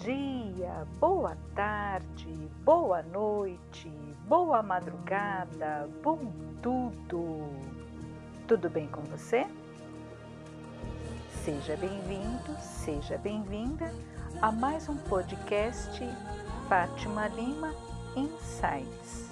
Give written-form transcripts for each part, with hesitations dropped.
dia, boa tarde, boa noite, boa madrugada, bom tudo! Tudo bem com você? Seja bem-vindo, seja bem-vinda a mais um podcast Fátima Lima Insights.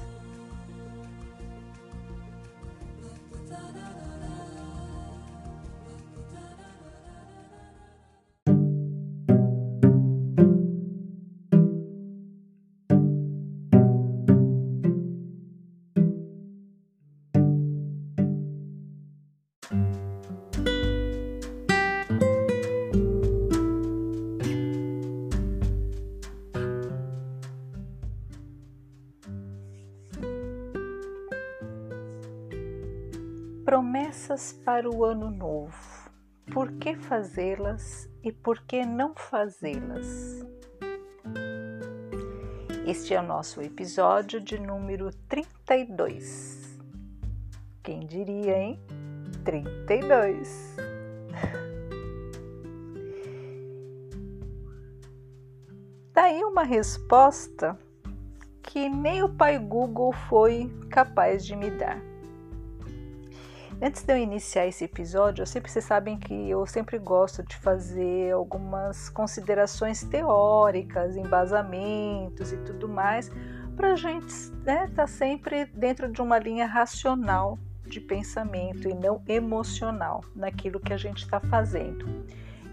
Promessas para o ano novo. Por que fazê-las e por que não fazê-las? Este é o nosso episódio de número 32. Quem diria, hein? 32. Daí uma resposta que nem o pai Google foi capaz de me dar. Antes de eu iniciar esse episódio, vocês sabem que eu sempre gosto de fazer algumas considerações teóricas, embasamentos e tudo mais, para a gente tá sempre dentro de uma linha racional de pensamento e não emocional naquilo que a gente está fazendo.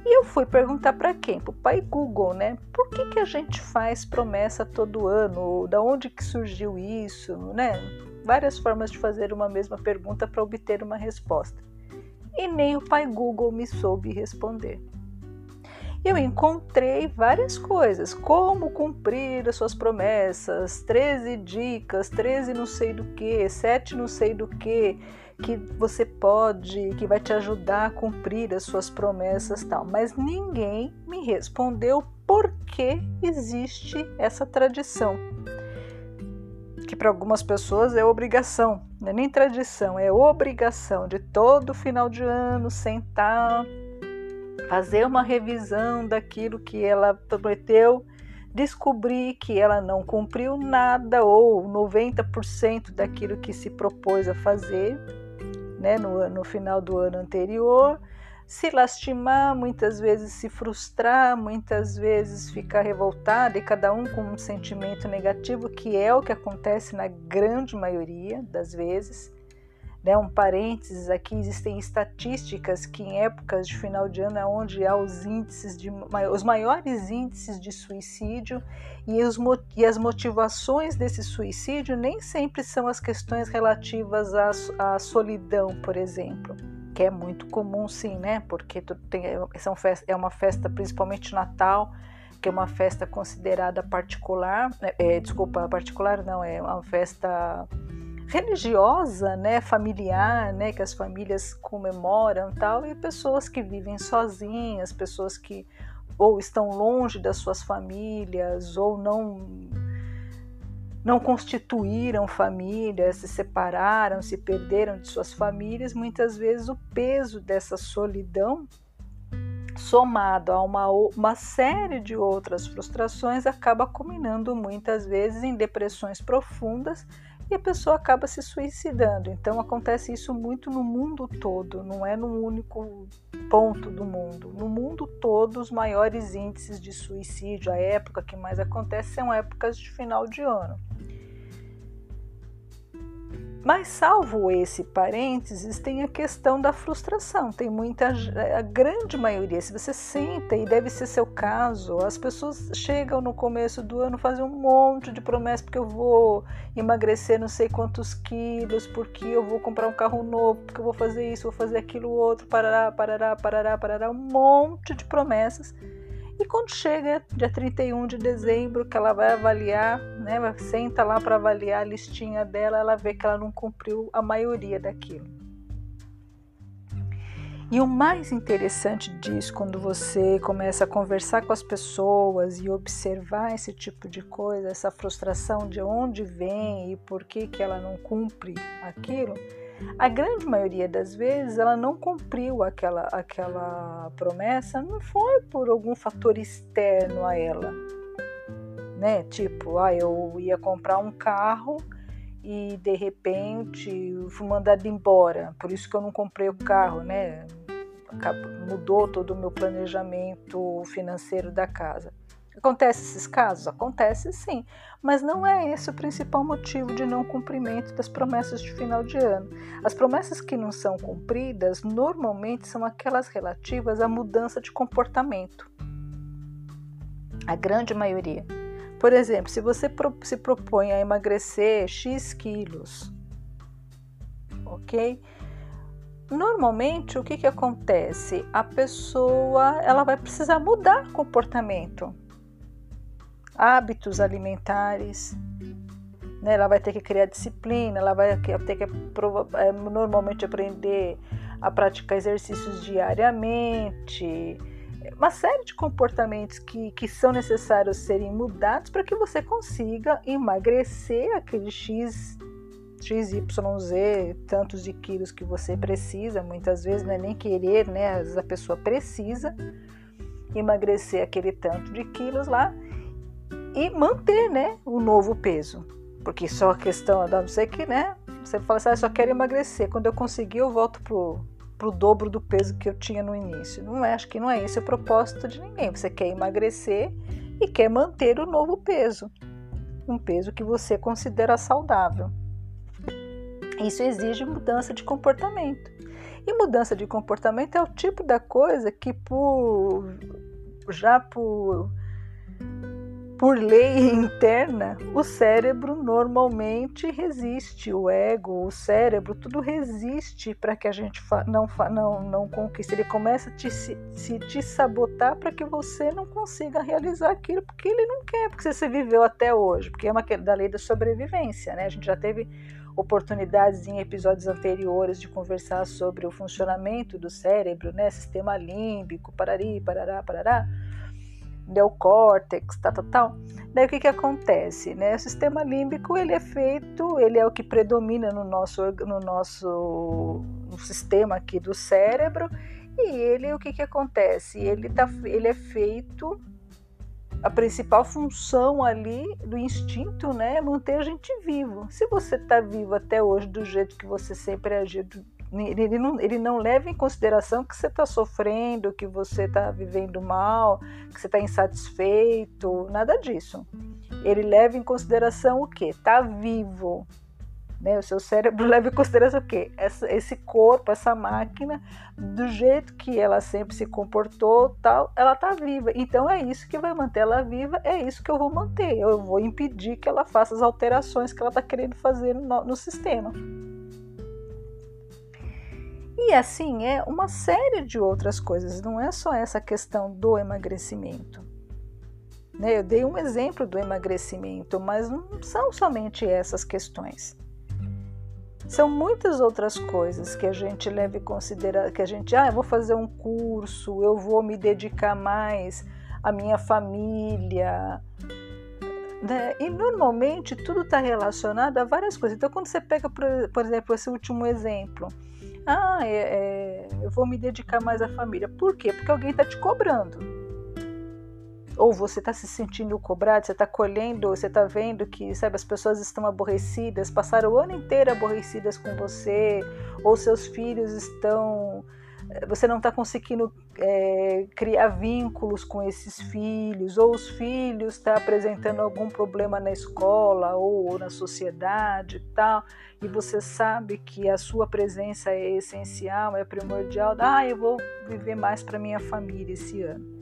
E eu fui perguntar para quem? Para o pai Google, né? Por que a gente faz promessa todo ano? Da onde que surgiu isso, né? Várias formas de fazer uma mesma pergunta para obter uma resposta. E nem o pai Google me soube responder. Eu encontrei várias coisas, como cumprir as suas promessas, 13 dicas, 13 não sei do que, 7 não sei do que você pode, que vai te ajudar a cumprir as suas promessas e tal. Mas ninguém me respondeu por que existe essa tradição. Que para algumas pessoas é obrigação, não é nem tradição, é obrigação de todo final de ano sentar, fazer uma revisão daquilo que ela prometeu, descobrir que ela não cumpriu nada ou 90% daquilo que se propôs a fazer, né, no final do ano anterior, se lastimar, muitas vezes se frustrar, muitas vezes ficar revoltada e cada um com um sentimento negativo, que é o que acontece na grande maioria das vezes. Né, um parênteses aqui, existem estatísticas que em épocas de final de ano é onde há os maiores índices de suicídio e as motivações desse suicídio nem sempre são as questões relativas à solidão, por exemplo, que é muito comum sim, né, porque é uma festa, principalmente Natal, que é uma festa considerada particular, é uma festa religiosa, né, familiar, né, que as famílias comemoram e tal, e pessoas que vivem sozinhas, pessoas que ou estão longe das suas famílias ou não constituíram família, se separaram, se perderam de suas famílias, muitas vezes o peso dessa solidão, somado a uma série de outras frustrações, acaba culminando muitas vezes em depressões profundas, e a pessoa acaba se suicidando. Então acontece isso muito no mundo todo, não é num único ponto do mundo. No mundo todo, os maiores índices de suicídio, a época que mais acontece, são épocas de final de ano. Mas salvo esse parênteses, tem a questão da frustração. Tem a grande maioria, se você senta, e deve ser seu caso, as pessoas chegam no começo do ano, fazem um monte de promessas, porque eu vou emagrecer não sei quantos quilos, porque eu vou comprar um carro novo, porque eu vou fazer isso, vou fazer aquilo outro, parará, um monte de promessas. E quando chega dia 31 de dezembro, que ela vai avaliar, né, senta lá para avaliar a listinha dela, ela vê que ela não cumpriu a maioria daquilo. E o mais interessante disso, quando você começa a conversar com as pessoas e observar esse tipo de coisa, essa frustração de onde vem e por que ela não cumpre aquilo, a grande maioria das vezes ela não cumpriu aquela promessa, não foi por algum fator externo a ela, né? Tipo, eu ia comprar um carro e de repente fui mandado embora, por isso que eu não comprei o carro, né? Mudou todo o meu planejamento financeiro da casa. Acontece esses casos? Acontece sim, mas não é esse o principal motivo de não cumprimento das promessas de final de ano. As promessas que não são cumpridas normalmente são aquelas relativas à mudança de comportamento, a grande maioria. Por exemplo, se você se propõe a emagrecer X quilos, ok? Normalmente, o que acontece? A pessoa ela vai precisar mudar comportamento, hábitos alimentares, né? Ela vai ter que criar disciplina, ela vai ter que normalmente aprender a praticar exercícios diariamente, uma série de comportamentos que são necessários serem mudados para que você consiga emagrecer aquele XYZ, tantos de quilos que você precisa. Muitas vezes não é nem querer, né? Às vezes a pessoa precisa emagrecer aquele tanto de quilos lá e manter, né, o novo peso, porque só a questão da não sei que, né, você fala assim, só quero emagrecer, quando eu conseguir eu volto pro dobro do peso que eu tinha no início. Não é, acho que não é esse o propósito de ninguém. Você quer emagrecer e quer manter o novo peso, um peso que você considera saudável. Isso exige mudança de comportamento. E mudança de comportamento é o tipo da coisa que por lei interna, o cérebro normalmente resiste, o ego, o cérebro, tudo resiste para que a gente não conquiste. Ele começa a te sabotar para que você não consiga realizar aquilo, porque ele não quer, porque você viveu até hoje, porque é uma da lei da sobrevivência, né? A gente já teve oportunidades em episódios anteriores de conversar sobre o funcionamento do cérebro, né? Sistema límbico, parari, parará, parará, neocórtex, tal. Daí o que acontece, né? O sistema límbico, ele é o que predomina no nosso sistema aqui do cérebro, e ele, o que acontece? Ele é feito, a principal função ali do instinto, né, é manter a gente vivo. Se você está vivo até hoje do jeito que você sempre agiu, ele não leva em consideração que você está sofrendo, que você está vivendo mal, que você está insatisfeito, nada disso. Ele leva em consideração o quê? Está vivo. Né? O seu cérebro leva em consideração o quê? Esse corpo, essa máquina, do jeito que ela sempre se comportou, tal, ela está viva. Então é isso que vai manter ela viva, é isso que eu vou manter. Eu vou impedir que ela faça as alterações que ela está querendo fazer no sistema. E assim é uma série de outras coisas, não é só essa questão do emagrecimento. Né? Eu dei um exemplo do emagrecimento, mas não são somente essas questões. São muitas outras coisas que a gente leva em consideração, que a gente, eu vou fazer um curso, eu vou me dedicar mais à minha família, né? E normalmente tudo está relacionado a várias coisas. Então quando você pega, por exemplo, esse último exemplo, eu vou me dedicar mais à família. Por quê? Porque alguém está te cobrando. Ou você está se sentindo cobrado, você está colhendo, você está vendo que, sabe, as pessoas estão aborrecidas, passaram o ano inteiro aborrecidas com você, ou seus filhos estão... Você não está conseguindo criar vínculos com esses filhos, ou os filhos estão apresentando algum problema na escola ou na sociedade e tal, e você sabe que a sua presença é essencial, é primordial. Eu vou viver mais para minha família esse ano.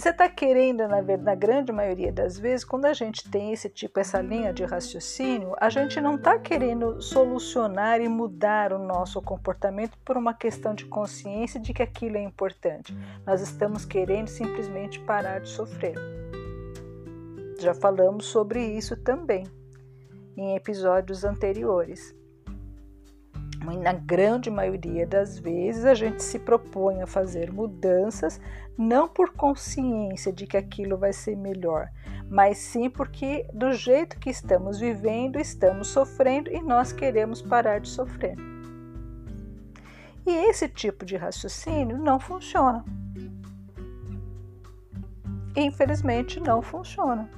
Você está querendo, na grande maioria das vezes, quando a gente tem essa linha de raciocínio, a gente não está querendo solucionar e mudar o nosso comportamento por uma questão de consciência de que aquilo é importante. Nós estamos querendo simplesmente parar de sofrer. Já falamos sobre isso também em episódios anteriores. na grande maioria das vezes, a gente se propõe a fazer mudanças não por consciência de que aquilo vai ser melhor, mas sim porque do jeito que estamos vivendo, estamos sofrendo e nós queremos parar de sofrer. E esse tipo de raciocínio não funciona. Infelizmente, não funciona.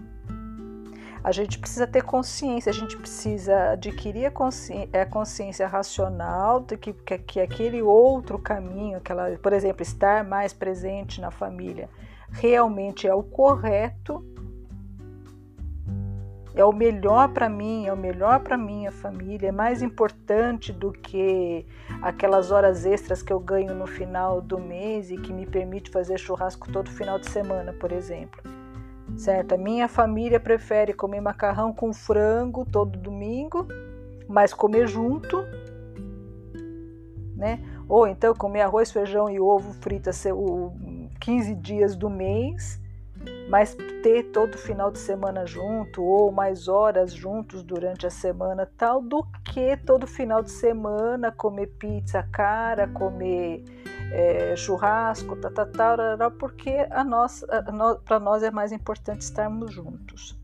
A gente precisa ter consciência, a gente precisa adquirir a consciência racional de que aquele outro caminho, por exemplo, estar mais presente na família, realmente é o correto, é o melhor para mim, é o melhor para minha família, é mais importante do que aquelas horas extras que eu ganho no final do mês e que me permite fazer churrasco todo final de semana, por exemplo. Certo? A minha família prefere comer macarrão com frango todo domingo, mas comer junto, né? Ou então comer arroz, feijão e ovo frito 15 dias do mês, mas ter todo final de semana junto ou mais horas juntos durante a semana tal, do que todo final de semana comer pizza cara, comer... churrasco, porque para nós é mais importante estarmos juntos.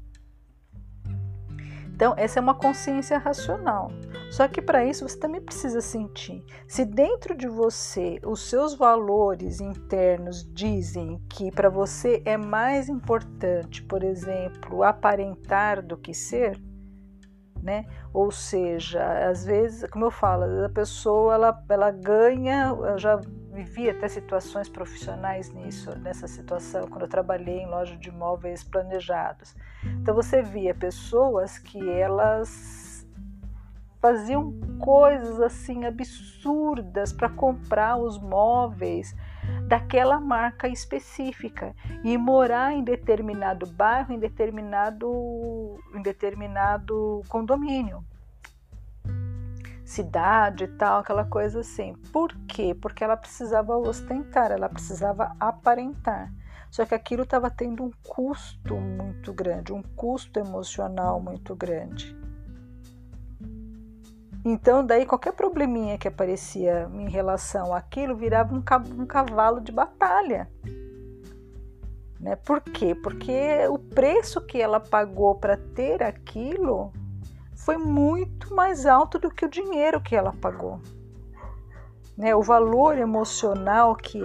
Então, essa é uma consciência racional. Só que para isso você também precisa sentir. Se dentro de você os seus valores internos dizem que para você é mais importante, por exemplo, aparentar do que ser, né? Ou seja, às vezes, como eu falo, a pessoa ela ganha, eu já vivi até situações profissionais nessa situação, quando eu trabalhei em loja de imóveis planejados. Então você via pessoas que elas faziam coisas assim absurdas para comprar os móveis daquela marca específica e morar em determinado bairro, em determinado condomínio, cidade e tal, aquela coisa assim. Por quê? Porque ela precisava ostentar, ela precisava aparentar. Só que aquilo estava tendo um custo muito grande, um custo emocional muito grande. Então, daí qualquer probleminha que aparecia em relação àquilo virava um cavalo de batalha. Né? Por quê? Porque o preço que ela pagou para ter aquilo foi muito mais alto do que o dinheiro que ela pagou. Né? O valor emocional que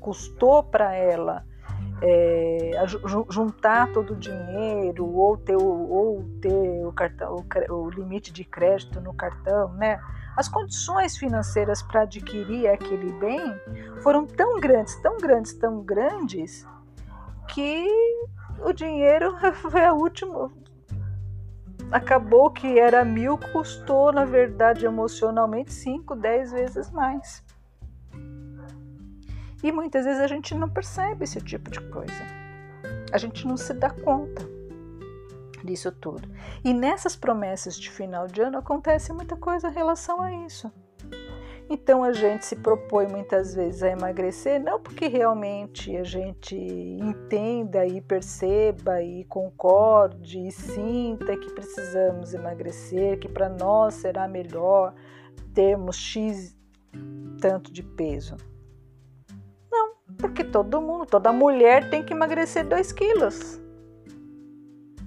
custou para ela juntar todo o dinheiro ou ter o limite de crédito no cartão, né? As condições financeiras para adquirir aquele bem foram tão grandes, tão grandes, tão grandes, que o dinheiro foi a última. Acabou que era 1.000, custou, na verdade, emocionalmente 5, 10 vezes mais. E muitas vezes a gente não percebe esse tipo de coisa. A gente não se dá conta disso tudo. E nessas promessas de final de ano acontece muita coisa em relação a isso. Então a gente se propõe muitas vezes a emagrecer, não porque realmente a gente entenda e perceba e concorde e sinta que precisamos emagrecer, que para nós será melhor termos X tanto de peso. Porque toda mulher tem que emagrecer 2 quilos.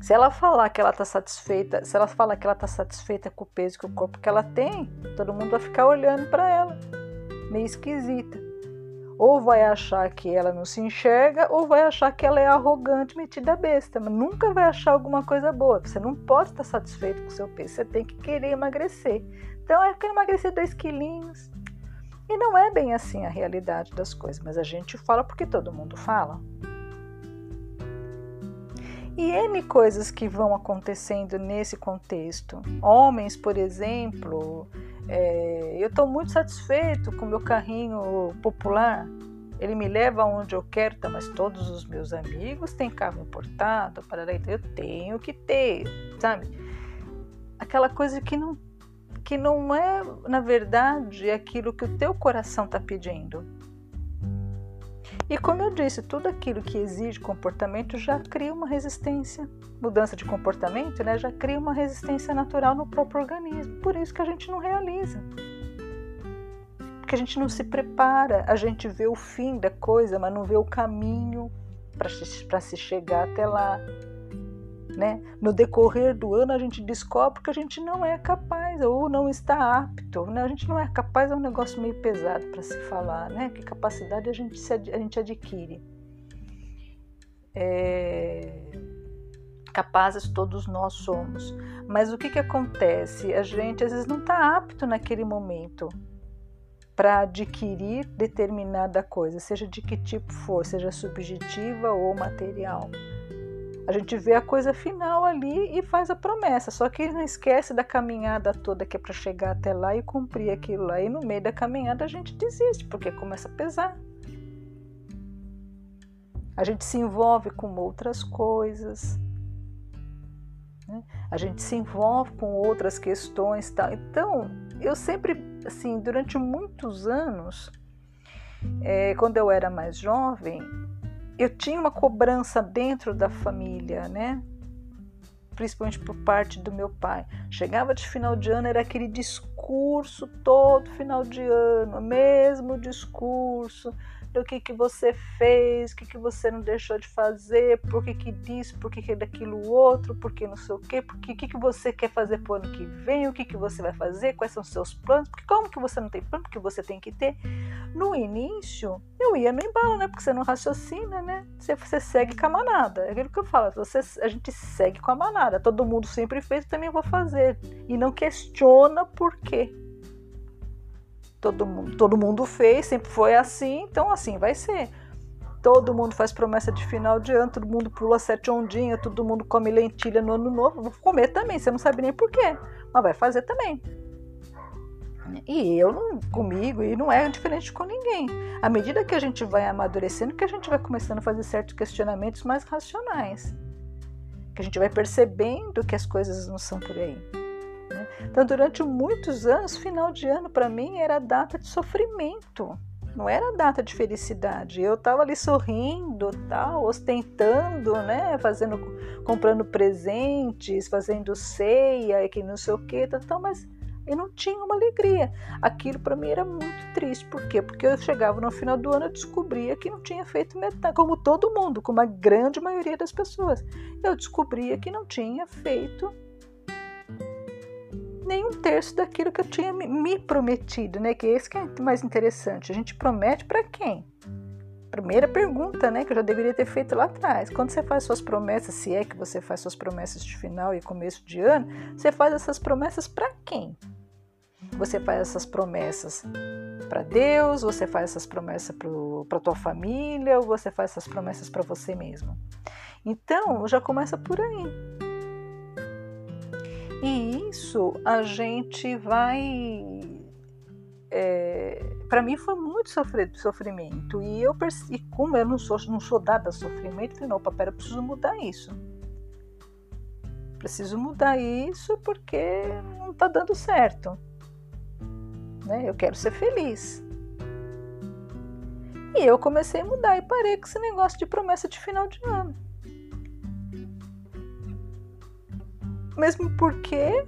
Se ela falar que ela está satisfeita, com o peso, com o corpo que ela tem, todo mundo vai ficar olhando para ela, meio esquisita. Ou vai achar que ela não se enxerga, ou vai achar que ela é arrogante, metida besta, mas nunca vai achar alguma coisa boa. Você não pode estar satisfeito com o seu peso, você tem que querer emagrecer. Então, eu quero emagrecer 2 quilinhos. E não é bem assim a realidade das coisas, mas a gente fala porque todo mundo fala. E N coisas que vão acontecendo nesse contexto. Homens, por exemplo, eu estou muito satisfeito com o meu carrinho popular, ele me leva aonde eu quero, tá, mas todos os meus amigos têm carro importado, eu tenho que ter, sabe? Aquela coisa que não é, na verdade, aquilo que o teu coração está pedindo. E como eu disse, tudo aquilo que exige comportamento já cria uma resistência. Mudança de comportamento, né, já cria uma resistência natural no próprio organismo. Por isso que a gente não realiza. Porque a gente não se prepara, a gente vê o fim da coisa, mas não vê o caminho para se chegar até lá. Né? No decorrer do ano a gente descobre que a gente não é capaz ou não está apto, né? A gente não é capaz, é um negócio meio pesado para se falar, né? Que capacidade a gente adquire. Capazes todos nós somos, mas o que acontece? A gente às vezes não está apto naquele momento para adquirir determinada coisa, seja de que tipo for, seja subjetiva ou material. A gente vê a coisa final ali e faz a promessa, só que não esquece da caminhada toda que é para chegar até lá e cumprir aquilo lá. E no meio da caminhada a gente desiste, porque começa a pesar. A gente se envolve com outras coisas, né? A gente se envolve com outras questões, tal. Então, eu sempre, assim, durante muitos anos, quando eu era mais jovem, eu tinha uma cobrança dentro da família, né? Principalmente por parte do meu pai. Chegava de final de ano, era aquele discurso todo final de ano, mesmo discurso do que você fez, o que você não deixou de fazer, por que disso, por que daquilo outro, por que não sei o quê, por que você quer fazer pro ano que vem, o que você vai fazer, quais são os seus planos, porque como que você não tem plano, porque você tem que ter. No início, eu ia no embalo, né? Porque você não raciocina, né? Você segue com a manada. É aquilo que eu falo, a gente segue com a manada. Todo mundo sempre fez, também vou fazer. E não questiona por quê. Todo mundo fez, sempre foi assim, então assim vai ser. Todo mundo faz promessa de final de ano, todo mundo pula 7 ondinhas, todo mundo come lentilha no ano novo. Vou comer também, você não sabe nem por quê, mas vai fazer também. E eu não, comigo, e não é diferente com ninguém. À medida que a gente vai amadurecendo, que a gente vai começando a fazer certos questionamentos mais racionais. Que a gente vai percebendo que as coisas não são por aí. Então, durante muitos anos, final de ano, para mim, era data de sofrimento. Não era data de felicidade. Eu estava ali sorrindo, tal, ostentando, né? Comprando presentes, fazendo ceia, que não sei o quê, tal, mas eu não tinha uma alegria. Aquilo, para mim, era muito triste. Por quê? Porque eu chegava no final do ano e descobria que não tinha feito metade, como todo mundo, como a grande maioria das pessoas. Eu descobria que não tinha feito nem 1/3 daquilo que eu tinha me prometido, né? Que esse que é mais interessante. A gente promete para quem? Primeira pergunta, né? Que eu já deveria ter feito lá atrás. Quando você faz suas promessas, se é que você faz suas promessas de final e começo de ano, você faz essas promessas para quem? Você faz essas promessas para Deus? Você faz essas promessas para tua família? Ou você faz essas promessas para você mesmo? Então, já começa por aí. E isso a gente vai... Para mim foi muito sofrimento. E eu percebi, como eu não sou dada a sofrimento, eu falei, não, pera, eu preciso mudar isso. Preciso mudar isso porque não está dando certo. Né? Eu quero ser feliz. E eu comecei a mudar e parei com esse negócio de promessa de final de ano. Mesmo porque,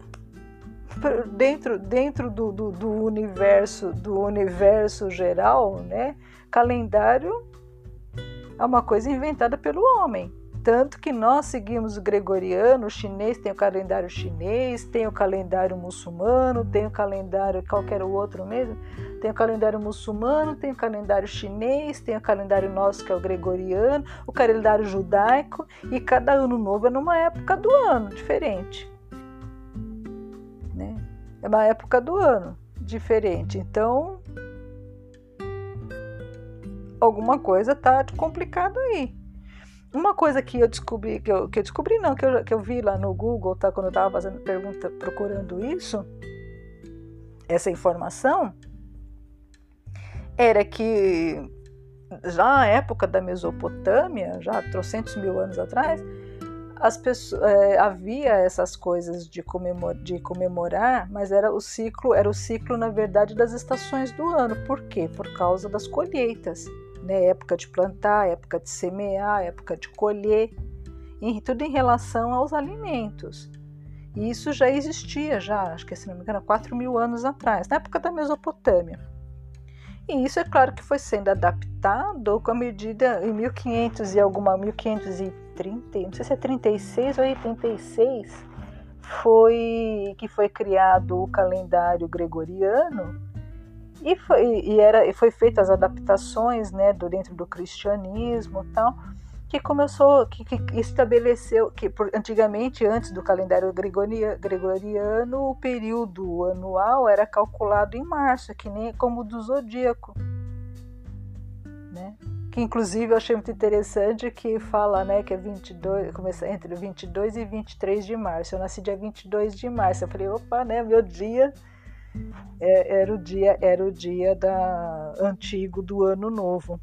dentro do universo geral, né, calendário é uma coisa inventada pelo homem. Tanto que nós seguimos o gregoriano, o chinês, tem o calendário chinês, tem o calendário muçulmano, tem o calendário qualquer outro mesmo, tem o calendário muçulmano, tem o calendário chinês, tem o calendário nosso que é o gregoriano, o calendário judaico, e cada ano novo é numa época do ano diferente, né? É uma época do ano diferente, então alguma coisa tá complicado aí. Uma coisa que eu descobri, que eu vi lá no Google, tá, quando eu estava fazendo pergunta, procurando isso, essa informação, era que já na época da Mesopotâmia, já há 300 mil anos atrás, as pessoas, havia essas coisas de comemorar, mas era o ciclo, na verdade, das estações do ano. Por quê? Por causa das colheitas. né? Época de plantar, época de semear, época de colher, tudo em relação aos alimentos. E isso já existia, acho que, se não me engano, 4.000 anos atrás, na época da Mesopotâmia. E isso, é claro, que foi sendo adaptado com a medida em 1530, não sei se é 36 ou 86, que foi criado o calendário gregoriano, e foi feita as adaptações, né, dentro do cristianismo e tal, que estabeleceu que antigamente, antes do calendário gregoriano, o período anual era calculado em março, que nem como o do zodíaco, né? Que inclusive eu achei muito interessante, que fala, né, que é 22, começa entre 22 e 23 de março. Eu nasci dia 22 de março. Eu falei, opa, né, meu dia era o dia antigo do ano novo,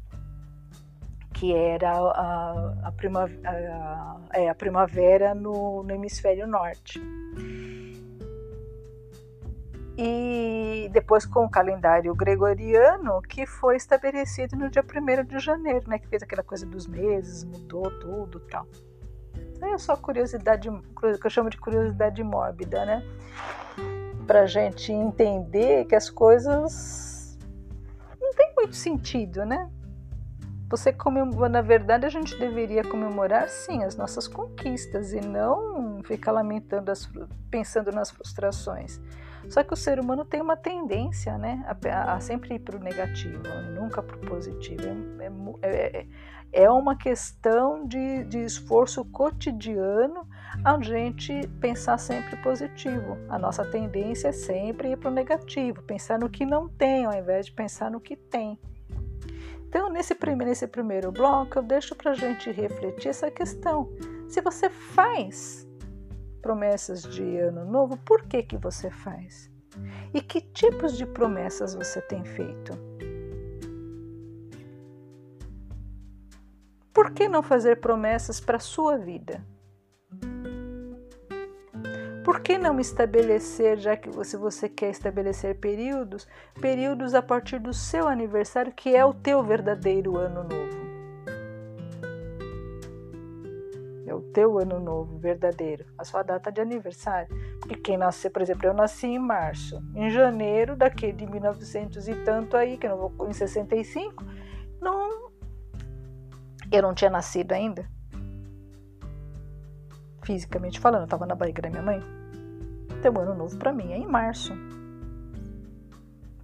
que era a primavera no hemisfério norte. E depois, com o calendário gregoriano, que foi estabelecido no dia 1º de janeiro, né, que fez aquela coisa dos meses, mudou tudo e tal. Então é só curiosidade, que eu chamo de curiosidade mórbida, né? Pra gente entender que as coisas não tem muito sentido, né? Na verdade, a gente deveria comemorar, sim, as nossas conquistas e não ficar lamentando, pensando nas frustrações. Só que o ser humano tem uma tendência, né, a sempre ir para o negativo, nunca para o positivo. É uma questão de esforço cotidiano a gente pensar sempre positivo. A nossa tendência é sempre ir para o negativo, pensar no que não tem, ao invés de pensar no que tem. Então, nesse primeiro bloco, eu deixo para a gente refletir essa questão. Se você faz promessas de ano novo, por que você faz? E que tipos de promessas você tem feito? Por que não fazer promessas para a sua vida? Por que não estabelecer, já que você quer estabelecer períodos a partir do seu aniversário, que é o teu verdadeiro ano novo? É o teu ano novo verdadeiro, a sua data de aniversário. Porque quem nasceu, por exemplo, eu nasci em março, em janeiro daquele de 1900 e tanto aí, que eu não vou, em 65, eu não tinha nascido ainda. Fisicamente falando, eu estava na barriga da minha mãe. Então, o ano novo para mim é em março.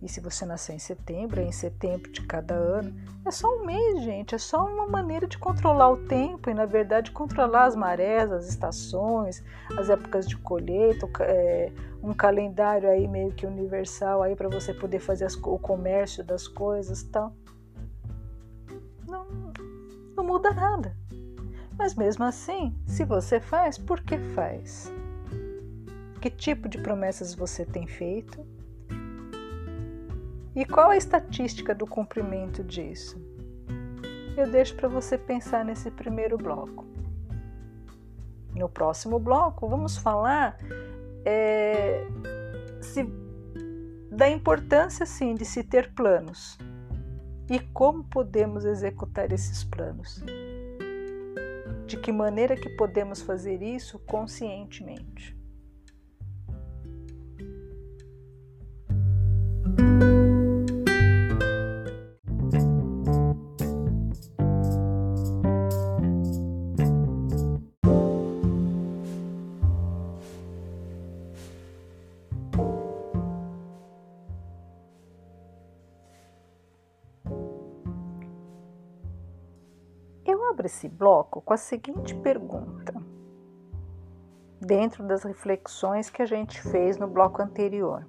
E se você nascer em setembro, é em setembro de cada ano. É só um mês, gente. É só uma maneira de controlar o tempo e, na verdade, controlar as marés, as estações, as épocas de colheita, um calendário aí meio que universal aí para você poder fazer o comércio das coisas e tal. Não muda nada. Mas mesmo assim, se você faz, por que faz? Que tipo de promessas você tem feito? E qual a estatística do cumprimento disso? Eu deixo para você pensar nesse primeiro bloco. No próximo bloco, vamos falar da importância, sim, de se ter planos e como podemos executar esses planos. De que maneira que podemos fazer isso conscientemente. Esse bloco com a seguinte pergunta, dentro das reflexões que a gente fez no bloco anterior: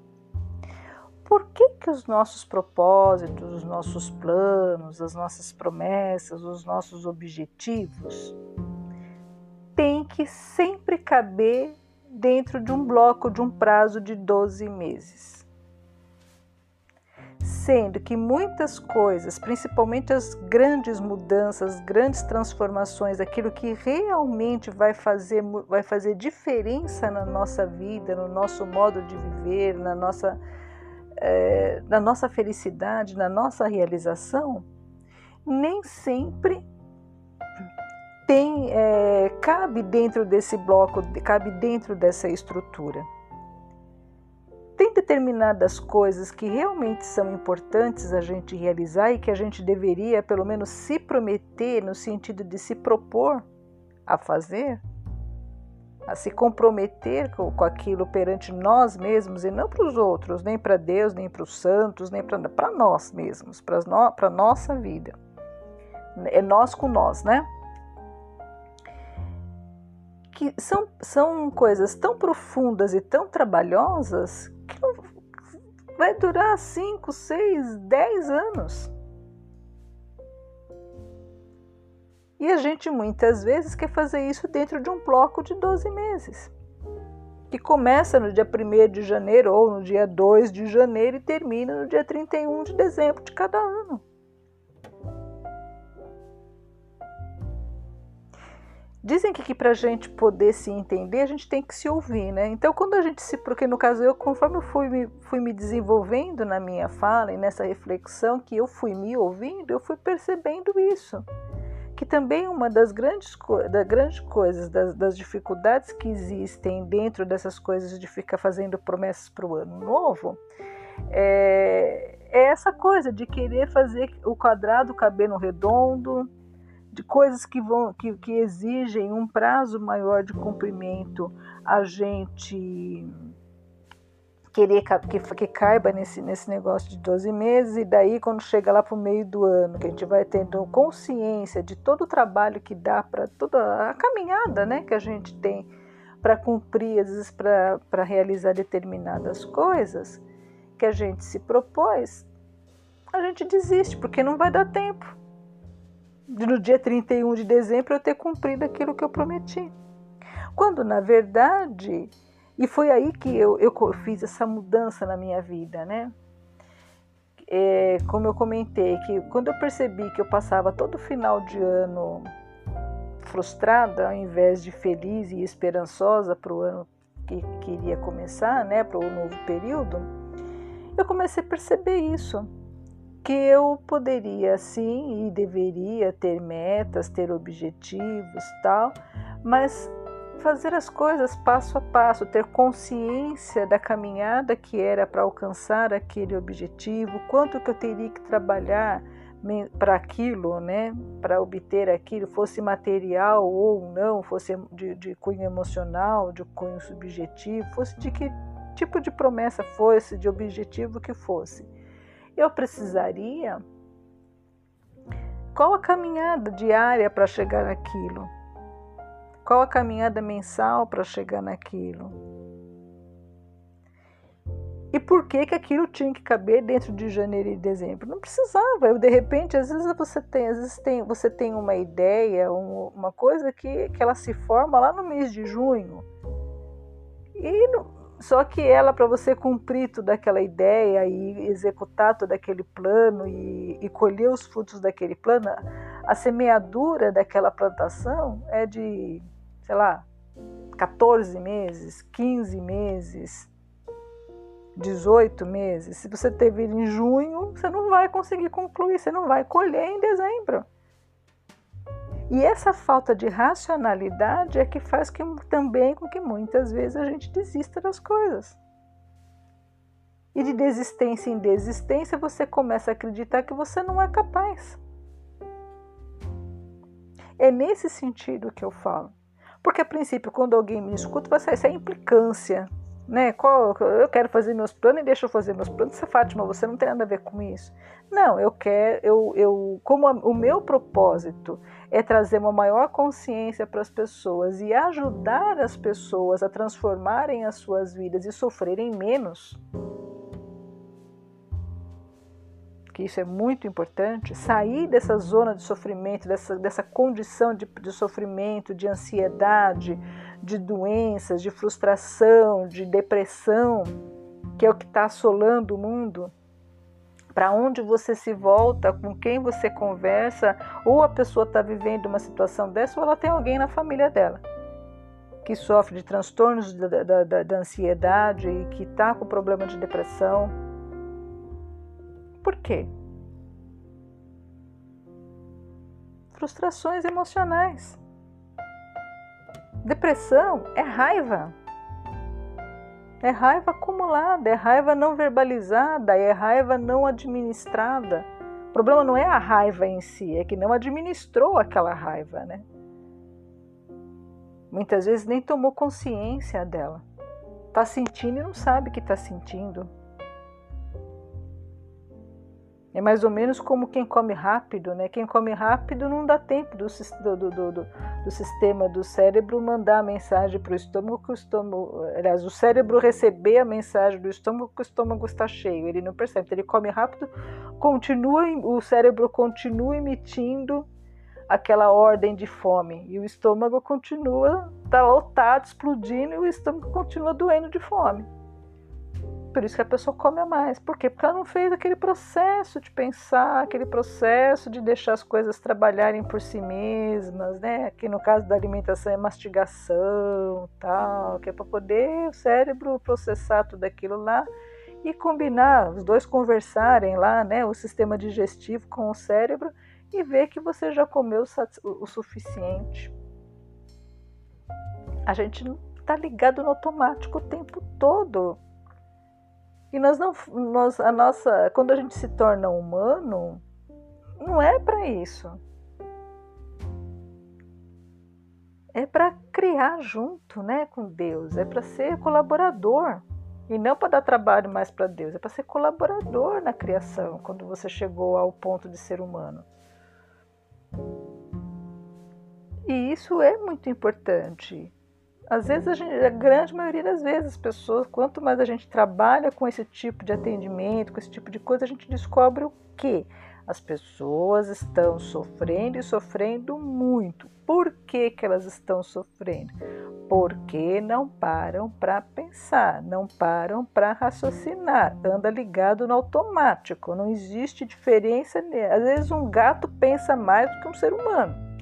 por que os nossos propósitos, os nossos planos, as nossas promessas, os nossos objetivos têm que sempre caber dentro de um bloco de um prazo de 12 meses? Sendo que muitas coisas, principalmente as grandes mudanças, as grandes transformações, aquilo que realmente vai fazer diferença na nossa vida, no nosso modo de viver, na nossa felicidade, na nossa realização, nem sempre tem, cabe dentro desse bloco, cabe dentro dessa estrutura. Tem determinadas coisas que realmente são importantes a gente realizar e que a gente deveria, pelo menos, se prometer, no sentido de se propor a fazer, a se comprometer com aquilo perante nós mesmos e não para os outros, nem para Deus, nem para os santos, nem para nós mesmos, para a nossa vida. É nós com nós, né? Que são coisas tão profundas e tão trabalhosas que não, vai durar 5, 6, 10 anos. E a gente muitas vezes quer fazer isso dentro de um bloco de 12 meses, que começa no dia 1º de janeiro ou no dia 2 de janeiro e termina no dia 31 de dezembro de cada ano. Dizem que para a gente poder se entender, a gente tem que se ouvir, né? Então, quando a gente se... Porque, no caso, eu, conforme eu fui me desenvolvendo na minha fala e nessa reflexão que eu fui me ouvindo, eu fui percebendo isso. Que também uma das grandes coisas, das dificuldades que existem dentro dessas coisas de ficar fazendo promessas para o ano novo, é essa coisa de querer fazer o quadrado caber no redondo, de coisas que exigem um prazo maior de cumprimento, a gente querer que caiba nesse negócio de 12 meses, e daí quando chega lá para o meio do ano, que a gente vai tendo consciência de todo o trabalho que dá, para toda a caminhada, né, que a gente tem para cumprir, às vezes para realizar determinadas coisas que a gente se propôs, a gente desiste, porque não vai dar tempo de no dia 31 de dezembro eu ter cumprido aquilo que eu prometi. Quando, na verdade... E foi aí que eu fiz essa mudança na minha vida, né? Como eu comentei, que quando eu percebi que eu passava todo final de ano frustrada, ao invés de feliz e esperançosa para o ano que iria começar, né? Para o novo período, eu comecei a perceber isso. Que eu poderia, sim, e deveria ter metas, ter objetivos e tal, mas... fazer as coisas passo a passo, ter consciência da caminhada que era para alcançar aquele objetivo, quanto que eu teria que trabalhar para aquilo, né? Para obter aquilo, fosse material ou não, fosse de cunho emocional, de cunho subjetivo, fosse de que tipo de promessa fosse, de objetivo que fosse. Eu precisaria... Qual a caminhada diária para chegar naquilo? Qual a caminhada mensal para chegar naquilo? E por que aquilo tinha que caber dentro de janeiro e dezembro? Não precisava. Eu, de repente, às vezes você tem uma ideia, uma coisa que ela se forma lá no mês de junho. Só que ela, para você cumprir toda aquela ideia e executar todo aquele plano e colher os frutos daquele plano, a semeadura daquela plantação é de, sei lá, 14 meses, 15 meses, 18 meses. Se você ter vindo em junho, você não vai conseguir concluir, você não vai colher em dezembro. E essa falta de racionalidade é que faz com que muitas vezes a gente desista das coisas. E de desistência em desistência, você começa a acreditar que você não é capaz. É nesse sentido que eu falo. Porque, a princípio, quando alguém me escuta, vai sair essa implicância. Né? Eu quero fazer meus planos e deixa eu fazer meus planos. Fátima, você não tem nada a ver com isso. Não, como o meu propósito é trazer uma maior consciência para as pessoas e ajudar as pessoas a transformarem as suas vidas e sofrerem menos, que isso é muito importante, sair dessa zona de sofrimento, dessa condição de sofrimento, de ansiedade, de doenças, de frustração, de depressão, que é o que está assolando o mundo. Para onde você se volta, com quem você conversa, ou a pessoa está vivendo uma situação dessa, ou ela tem alguém na família dela que sofre de transtornos da ansiedade e que está com problema de depressão. Por quê? frustrações emocionais. Depressão é raiva. É raiva acumulada, é raiva não verbalizada, é raiva não administrada. O problema não é a raiva em si, é que não administrou aquela raiva, né? Muitas vezes nem tomou consciência dela. Está sentindo e não sabe que está sentindo. É mais ou menos como quem come rápido, né? Quem come rápido não dá tempo do sistema do cérebro mandar a mensagem para o estômago, aliás, o cérebro receber a mensagem do estômago que o estômago está cheio. Ele não percebe, então ele come rápido, o cérebro continua emitindo aquela ordem de fome e o estômago continua, está lotado, explodindo, e o estômago continua doendo de fome. Por isso que a pessoa come a mais. Por quê? Porque ela não fez aquele processo de pensar, aquele processo de deixar as coisas trabalharem por si mesmas, né? Que no caso da alimentação é mastigação, tal, que é para poder o cérebro processar tudo aquilo lá e combinar, os dois conversarem lá, né? O sistema digestivo com o cérebro e ver que você já comeu o suficiente. A gente não está ligado no automático o tempo todo. E quando a gente se torna humano, não é para isso. É para criar junto, né, com Deus. É para ser colaborador. E não para dar trabalho mais para Deus. É para ser colaborador na criação, quando você chegou ao ponto de ser humano. E isso é muito importante. Às vezes, a grande maioria das vezes, as pessoas, quanto mais a gente trabalha com esse tipo de atendimento, com esse tipo de coisa, a gente descobre o quê? As pessoas estão sofrendo e sofrendo muito. Por que que elas estão sofrendo? Porque não param para pensar, não param para raciocinar, anda ligado no automático, não existe diferença. Às vezes, um gato pensa mais do que um ser humano.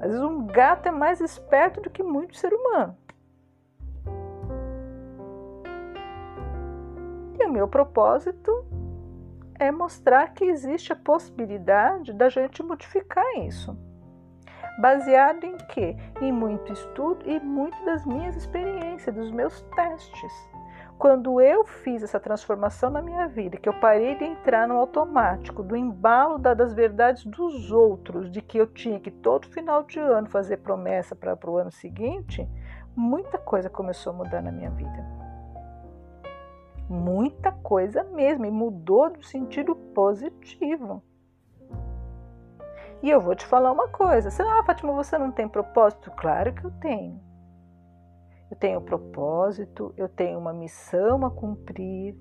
Às vezes um gato é mais esperto do que muito ser humano. E o meu propósito é mostrar que existe a possibilidade da gente modificar isso. Baseado em quê? Em muito estudo e muito das minhas experiências, dos meus testes. Quando eu fiz essa transformação na minha vida, que eu parei de entrar no automático, do embalo das verdades dos outros, de que eu tinha que todo final de ano fazer promessa para o ano seguinte, muita coisa começou a mudar na minha vida. Muita coisa mesmo, e mudou no sentido positivo. E eu vou te falar uma coisa, Fátima, você não tem propósito? Claro que eu tenho. Eu tenho propósito, eu tenho uma missão a cumprir,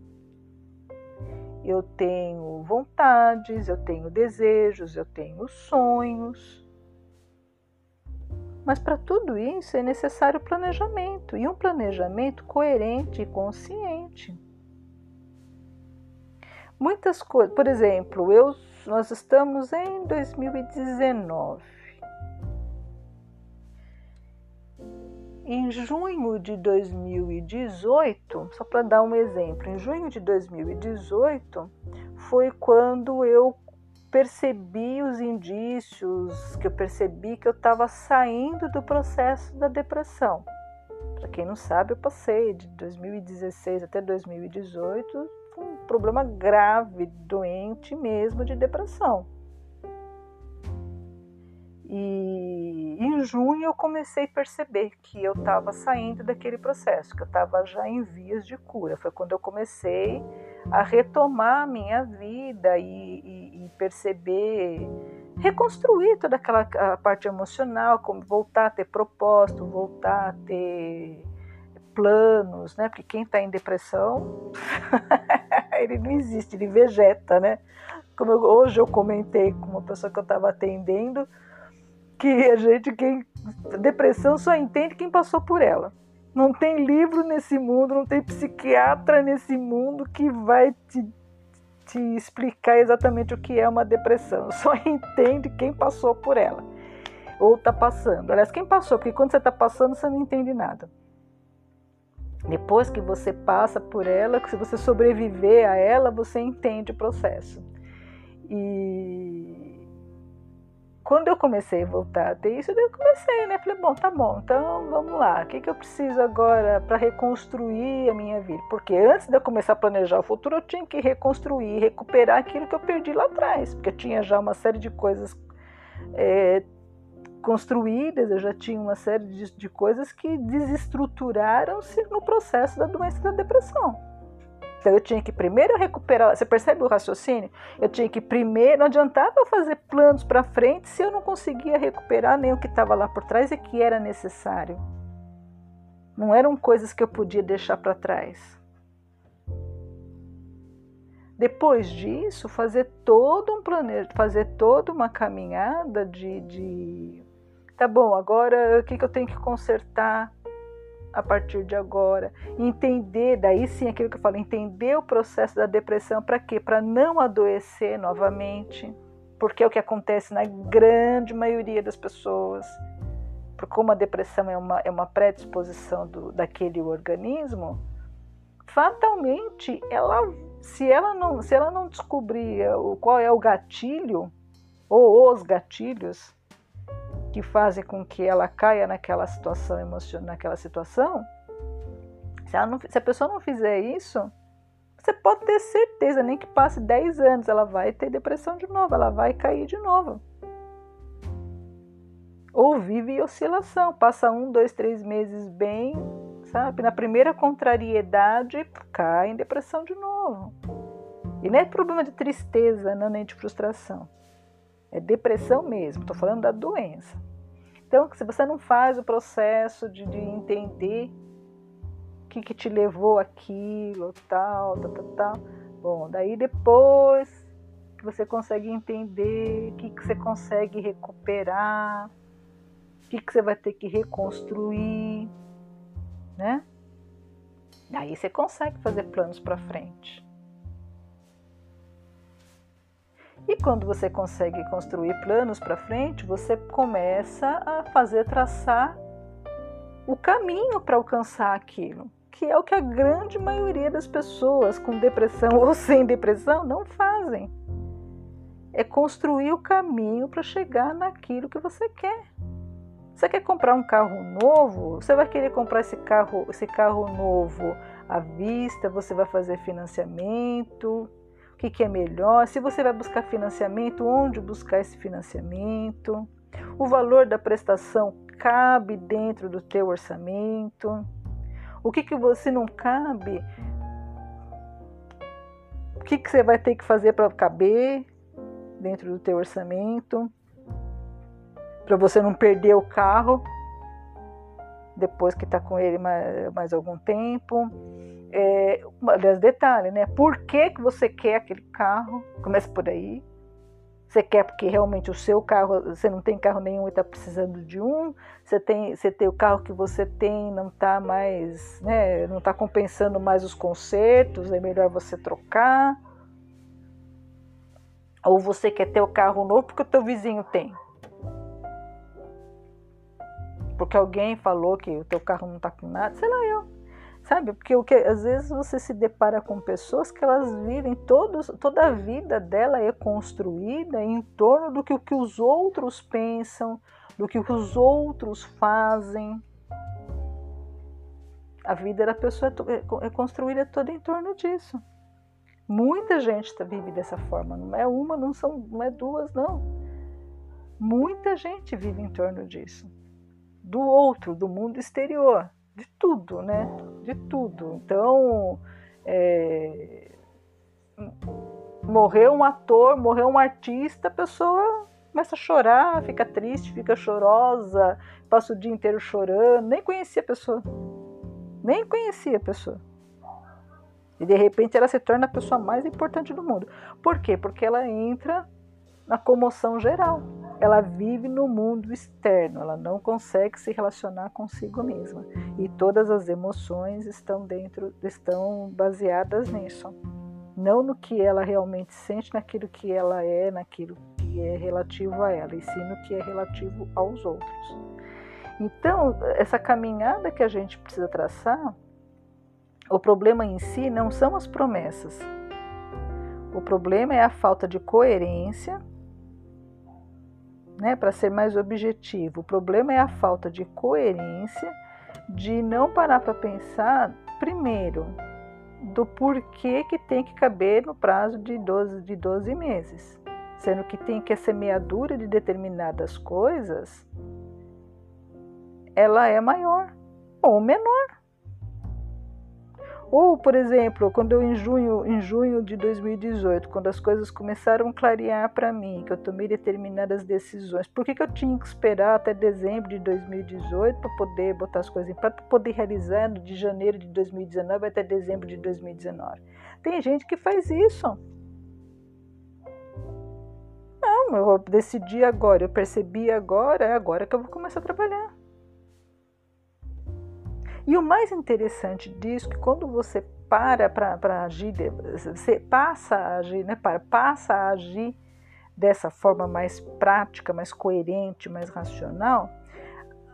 eu tenho vontades, eu tenho desejos, eu tenho sonhos. Mas para tudo isso é necessário planejamento, e um planejamento coerente e consciente. Muitas coisas, por exemplo, nós estamos em 2019. Em junho de 2018, só para dar um exemplo, em junho de 2018 foi quando eu percebi os indícios, que eu percebi que eu estava saindo do processo da depressão. Para quem não sabe, eu passei de 2016 até 2018 com um problema grave, doente mesmo, de depressão. E em junho eu comecei a perceber que eu estava saindo daquele processo, que eu estava já em vias de cura. Foi quando eu comecei a retomar a minha vida e perceber, reconstruir toda aquela parte emocional, como voltar a ter propósito, voltar a ter planos, né? Porque quem está em depressão, ele não existe, ele vegeta, né? Como hoje eu comentei com uma pessoa que eu estava atendendo, que a gente, depressão só entende quem passou por ela. Não tem livro nesse mundo, não tem psiquiatra nesse mundo que vai te explicar exatamente o que é uma depressão. Só entende quem passou por ela, ou está passando. Aliás, quem passou, porque quando você está passando, você não entende nada. Depois que você passa por ela, se você sobreviver a ela, você entende o processo. E Quando eu comecei a voltar a ter isso, eu comecei, né? Falei, bom, tá bom, então vamos lá. O que, que eu preciso agora para reconstruir a minha vida? Porque antes de eu começar a planejar o futuro, eu tinha que reconstruir, recuperar aquilo que eu perdi lá atrás. Porque eu tinha já uma série de coisas construídas, eu já tinha uma série de coisas que desestruturaram-se no processo da doença da depressão. Então eu tinha que primeiro recuperar, você percebe o raciocínio? Eu tinha que primeiro, não adiantava eu fazer planos para frente se eu não conseguia recuperar nem o que estava lá por trás e que era necessário. Não eram coisas que eu podia deixar para trás. Depois disso, fazer todo um planejamento, fazer toda uma caminhada tá bom, agora o que eu tenho que consertar a partir de agora, entender, daí sim aquilo que eu falei, entender o processo da depressão, para quê? Para não adoecer novamente, porque é o que acontece na grande maioria das pessoas, porque como a depressão é uma predisposição daquele organismo, fatalmente, se ela não descobrir qual é o gatilho, ou os gatilhos, que fazem com que ela caia naquela situação emocional, naquela situação, se a pessoa não fizer isso, você pode ter certeza, nem que passe 10 anos, ela vai ter depressão de novo, ela vai cair de novo. Ou vive oscilação, passa 1, 2, 3 meses bem, sabe? Na primeira contrariedade, cai em depressão de novo. E não é problema de tristeza, não, nem de frustração. É depressão mesmo, estou falando da doença. Então, se você não faz o processo de entender o que te levou àquilo, tal, bom, daí depois que você consegue entender, o que você consegue recuperar, o que você vai ter que reconstruir, né? Daí você consegue fazer planos para frente. E quando você consegue construir planos para frente, você começa a traçar o caminho para alcançar aquilo, que é o que a grande maioria das pessoas com depressão ou sem depressão não fazem. É construir o caminho para chegar naquilo que você quer. Você quer comprar um carro novo? Você vai querer comprar esse carro novo à vista? Você vai fazer financiamento? O que é melhor, se você vai buscar financiamento, onde buscar esse financiamento, o valor da prestação cabe dentro do teu orçamento, o que você não cabe, o que você vai ter que fazer para caber dentro do teu orçamento, para você não perder o carro depois que está com ele mais algum tempo. Detalhe, né? Por que você quer aquele carro? Começa por aí. Você quer porque realmente o seu carro, você não tem carro nenhum e está precisando de um, você tem o carro que você tem, não está mais, né? Não está compensando mais os consertos, é melhor você trocar. Ou você quer ter o carro novo porque o teu vizinho tem. Porque alguém falou que o teu carro não está com nada, sei lá eu. Sabe? Porque às vezes você se depara com pessoas que elas vivem, toda a vida dela é construída em torno do que os outros pensam, do que os outros fazem. A vida da pessoa é construída toda em torno disso. Muita gente vive dessa forma, não é uma, não é duas, não. Muita gente vive em torno disso. Do outro, do mundo exterior, de tudo, né? De tudo. Então, morreu um ator, morreu um artista, a pessoa começa a chorar, fica triste, fica chorosa, passa o dia inteiro chorando, nem conhecia a pessoa. E de repente ela se torna a pessoa mais importante do mundo. Por quê? Porque ela entra na comoção geral. Ela vive no mundo externo, ela não consegue se relacionar consigo mesma. E todas as emoções estão baseadas nisso. Não no que ela realmente sente, naquilo que ela é, naquilo que é relativo a ela, e sim no que é relativo aos outros. Então, essa caminhada que a gente precisa traçar, o problema em si não são as promessas. O problema é a falta de coerência né, para ser mais objetivo, o problema é a falta de coerência, de não parar para pensar, primeiro, do porquê que tem que caber no prazo de 12 meses, sendo que tem que a semeadura de determinadas coisas, ela é maior ou menor. Ou, por exemplo, quando eu em junho de 2018, quando as coisas começaram a clarear para mim, que eu tomei determinadas decisões, por que eu tinha que esperar até dezembro de 2018 para poder botar as coisas em prática, para poder realizar de janeiro de 2019 até dezembro de 2019? Tem gente que faz isso. Não, eu decidi agora, eu percebi agora, é agora que eu vou começar a trabalhar. E o mais interessante disso é que quando você para agir, você passa a agir, né? Passa a agir dessa forma mais prática, mais coerente, mais racional,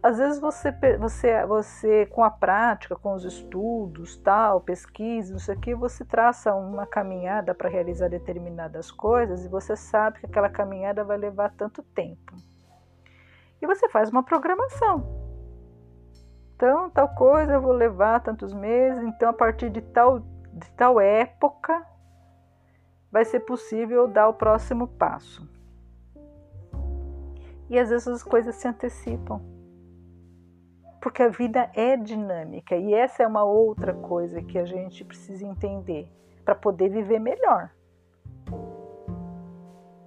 às vezes você com a prática, com os estudos, tal, pesquisa, isso aqui, você traça uma caminhada para realizar determinadas coisas e você sabe que aquela caminhada vai levar tanto tempo. E você faz uma programação. Então, tal coisa eu vou levar tantos meses, então a partir de tal época vai ser possível dar o próximo passo. E às vezes as coisas se antecipam, porque a vida é dinâmica e essa é uma outra coisa que a gente precisa entender para poder viver melhor.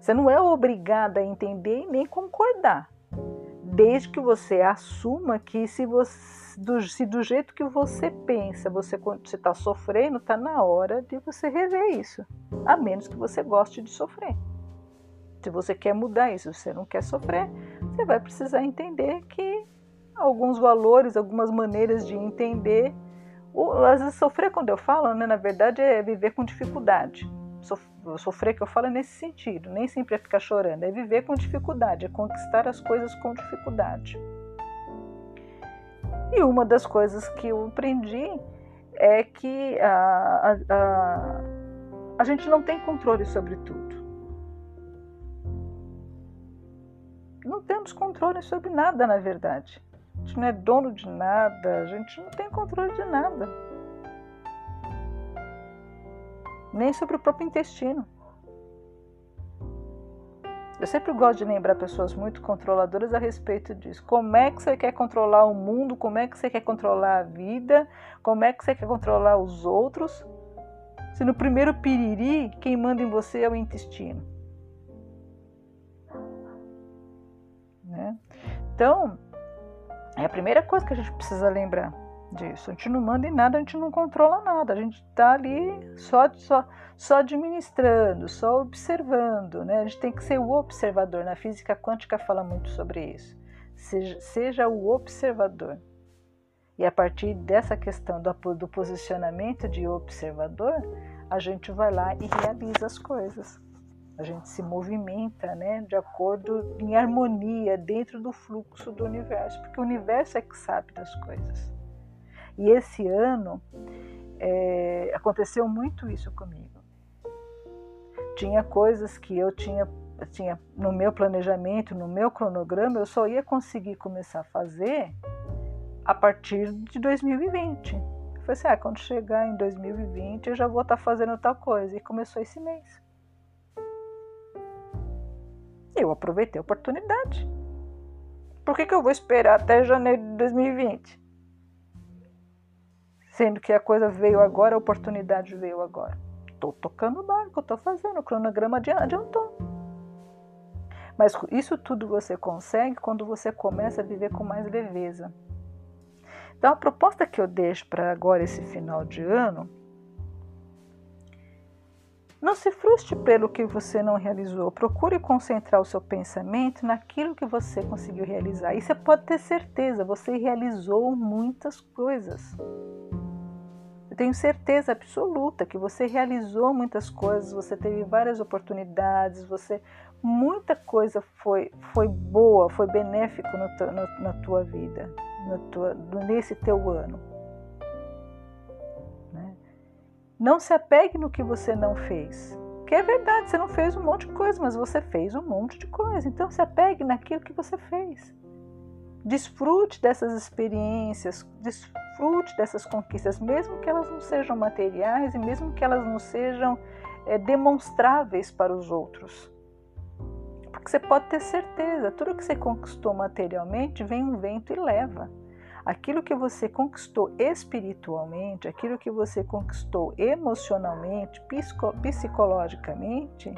Você não é obrigada a entender e nem concordar. Desde que você assuma que se do jeito que você pensa, você está sofrendo, está na hora de você rever isso. A menos que você goste de sofrer. Se você quer mudar isso, se você não quer sofrer, você vai precisar entender que alguns valores, algumas maneiras de entender. Às vezes sofrer, quando eu falo, né, na verdade é viver com dificuldade. Sofrer que eu falo nesse sentido, nem sempre é ficar chorando, é viver com dificuldade, é conquistar as coisas com dificuldade. E uma das coisas que eu aprendi é que a gente não tem controle sobre tudo. Não temos controle sobre nada, na verdade. A gente não é dono de nada, a gente não tem controle de nada. Nem sobre o próprio intestino. Eu sempre gosto de lembrar pessoas muito controladoras a respeito disso. Como é que você quer controlar o mundo? Como é que você quer controlar a vida? Como é que você quer controlar os outros? Se no primeiro piriri, quem manda em você é o intestino. Né? Então, é a primeira coisa que a gente precisa lembrar. Disso. A gente não manda em nada, a gente não controla nada, a gente está ali só administrando, só observando, né? A gente tem que ser o observador. Na física quântica fala muito sobre isso. Seja o observador. E a partir dessa questão do posicionamento de observador, a gente vai lá e realiza as coisas. A gente se movimenta, né, de acordo, em harmonia, dentro do fluxo do universo, porque o universo é que sabe das coisas. E esse ano aconteceu muito isso comigo. Tinha coisas que eu tinha no meu planejamento, no meu cronograma, eu só ia conseguir começar a fazer a partir de 2020. Eu falei assim, quando chegar em 2020 eu já vou estar fazendo tal coisa. E começou esse mês. Eu aproveitei a oportunidade. Por que eu vou esperar até janeiro de 2020? Sendo que a coisa veio agora, a oportunidade veio agora. Estou tocando o barco, estou fazendo, o cronograma adiantou. Mas isso tudo você consegue quando você começa a viver com mais leveza. Então a proposta que eu deixo para agora, esse final de ano, não se frustre pelo que você não realizou. Procure concentrar o seu pensamento naquilo que você conseguiu realizar. E você pode ter certeza, você realizou muitas coisas. Tenho certeza absoluta que você realizou muitas coisas, você teve várias oportunidades, muita coisa foi boa, foi benéfico na tua vida, nesse teu ano. Né? Não se apegue no que você não fez, Que é verdade, você não fez um monte de coisa, mas você fez um monte de coisa. Então se apegue naquilo que você fez. Desfrute dessas experiências, desfrute dessas conquistas, mesmo que elas não sejam materiais e mesmo que elas não sejam demonstráveis para os outros. Porque você pode ter certeza, tudo que você conquistou materialmente vem um vento e leva. Aquilo que você conquistou espiritualmente, aquilo que você conquistou emocionalmente, psicologicamente,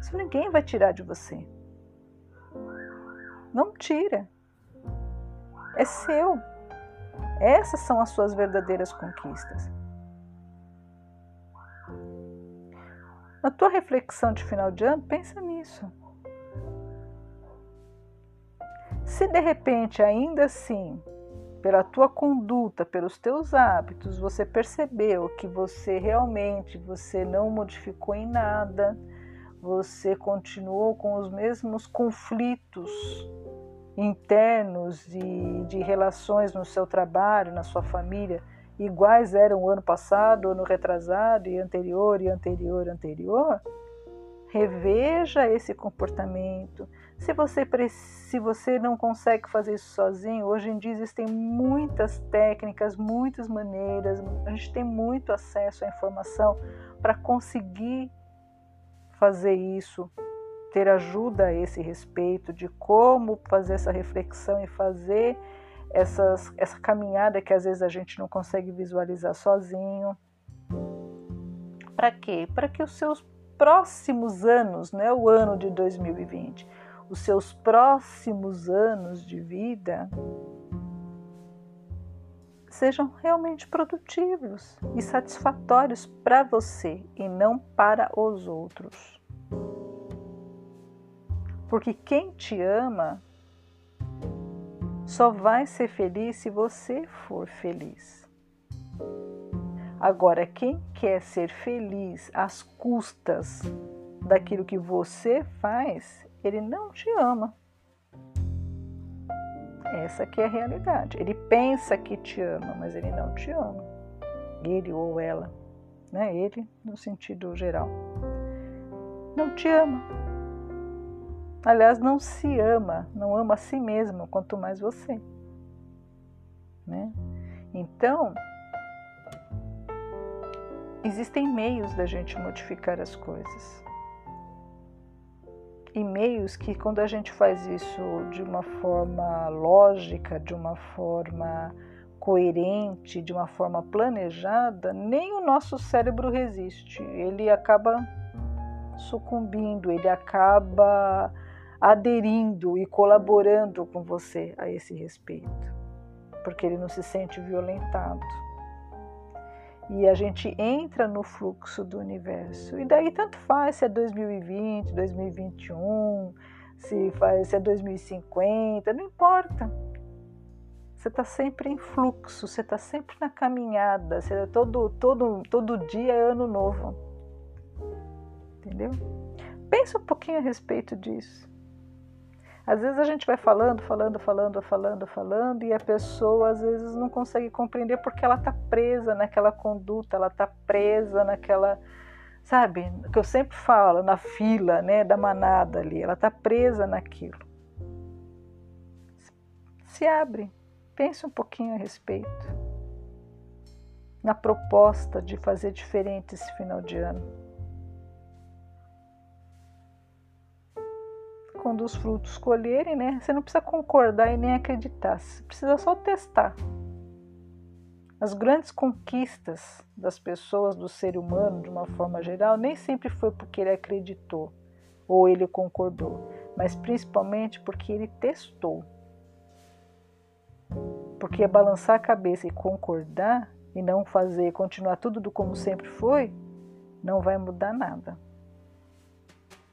isso ninguém vai tirar de você. Não tira. É seu. Essas são as suas verdadeiras conquistas. Na tua reflexão de final de ano, pensa nisso. Se de repente, ainda assim, pela tua conduta, pelos teus hábitos, você percebeu que você realmente, você não modificou em nada, você continuou com os mesmos conflitos internos e de relações no seu trabalho, na sua família, iguais eram o ano passado, ano retrasado e anterior, reveja esse comportamento. Se você não consegue fazer isso sozinho, hoje em dia existem muitas técnicas, muitas maneiras, a gente tem muito acesso à informação para conseguir fazer isso, ter ajuda a esse respeito, de como fazer essa reflexão e fazer essa caminhada que às vezes a gente não consegue visualizar sozinho. Para quê? Para que os seus próximos anos, né, o ano de 2020, os seus próximos anos de vida sejam realmente produtivos e satisfatórios para você e não para os outros. Porque quem te ama só vai ser feliz se você for feliz. Agora, quem quer ser feliz às custas daquilo que você faz, ele não te ama. Essa que é a realidade. Ele pensa que te ama, mas ele não te ama. Ele ou ela, né? Ele no sentido geral. Não te ama. Aliás, não se ama, não ama a si mesmo, quanto mais você. Né? Então, existem meios da gente modificar as coisas. E meios que, quando a gente faz isso de uma forma lógica, de uma forma coerente, de uma forma planejada, nem o nosso cérebro resiste. Ele acaba sucumbindo, ele acaba aderindo e colaborando com você a esse respeito, porque ele não se sente violentado. E a gente entra no fluxo do universo. E daí tanto faz se é 2020, 2021, se é 2050, não importa. Você está sempre em fluxo, você está sempre na caminhada, você todo dia é ano novo. Entendeu? Pensa um pouquinho a respeito disso. Às vezes a gente vai falando e a pessoa às vezes não consegue compreender porque ela está presa naquela conduta, ela está presa naquela, sabe, que eu sempre falo, na fila, né, da manada ali, ela está presa naquilo. Se abre, pense um pouquinho a respeito, na proposta de fazer diferente esse final de ano. Quando os frutos colherem, né? Você não precisa concordar e nem acreditar, você precisa só testar. As grandes conquistas das pessoas, do ser humano, de uma forma geral, nem sempre foi porque ele acreditou ou ele concordou, mas principalmente porque ele testou. Porque balançar a cabeça e concordar e não fazer, continuar tudo do como sempre foi, não vai mudar nada.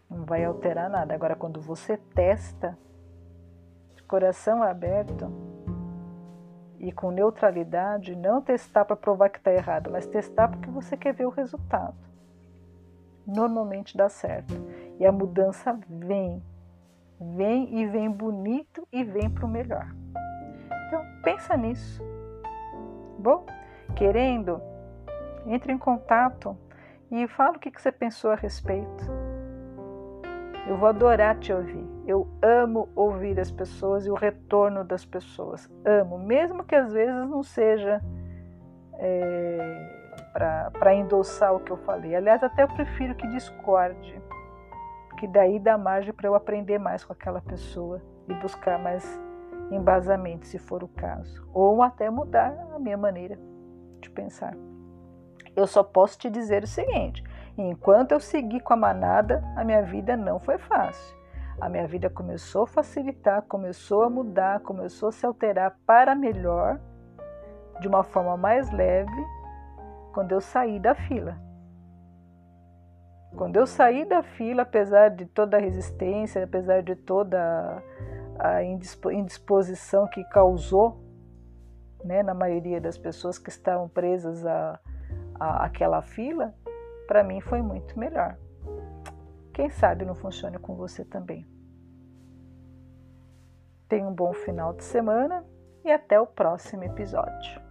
Não vai alterar nada. Agora, quando você testa, de coração aberto e com neutralidade, não testar para provar que está errado, mas testar porque você quer ver o resultado. Normalmente dá certo. E a mudança vem. Vem e vem bonito e vem para o melhor. Então, pensa nisso. Bom, querendo, entre em contato. e fala o que você pensou a respeito. Eu vou adorar te ouvir. Eu amo ouvir as pessoas e o retorno das pessoas. Amo, mesmo que às vezes não seja para endossar o que eu falei. Aliás, até eu prefiro que discorde, que daí dá margem para eu aprender mais com aquela pessoa e buscar mais embasamento, se for o caso. Ou até mudar a minha maneira de pensar. Eu só posso te dizer o seguinte: enquanto eu segui com a manada, a minha vida não foi fácil. A minha vida começou a facilitar, começou a mudar, começou a se alterar para melhor, de uma forma mais leve, quando eu saí da fila. Quando eu saí da fila, apesar de toda a resistência, apesar de toda a indisposição que causou, né, na maioria das pessoas que estavam presas àquela fila, para mim foi muito melhor. Quem sabe não funcione com você também. Tenha um bom final de semana e até o próximo episódio.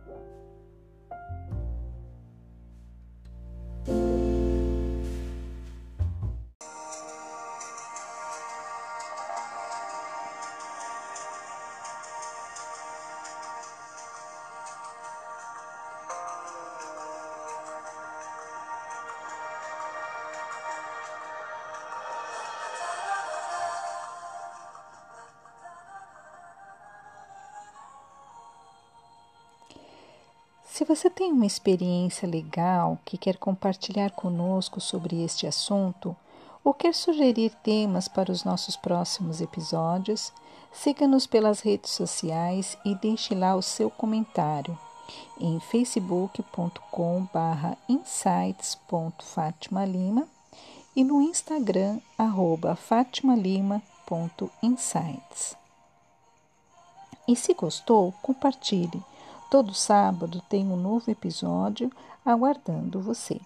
Se você tem uma experiência legal que quer compartilhar conosco sobre este assunto ou quer sugerir temas para os nossos próximos episódios, siga-nos pelas redes sociais e deixe lá o seu comentário em facebook.com/insights.fatimalima e no Instagram @fatimalima.insights. E se gostou, compartilhe. Todo sábado tem um novo episódio aguardando você.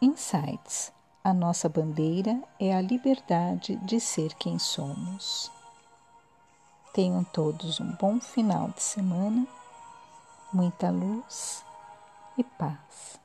Insights. A nossa bandeira é a liberdade de ser quem somos. Tenham todos um bom final de semana, muita luz e paz.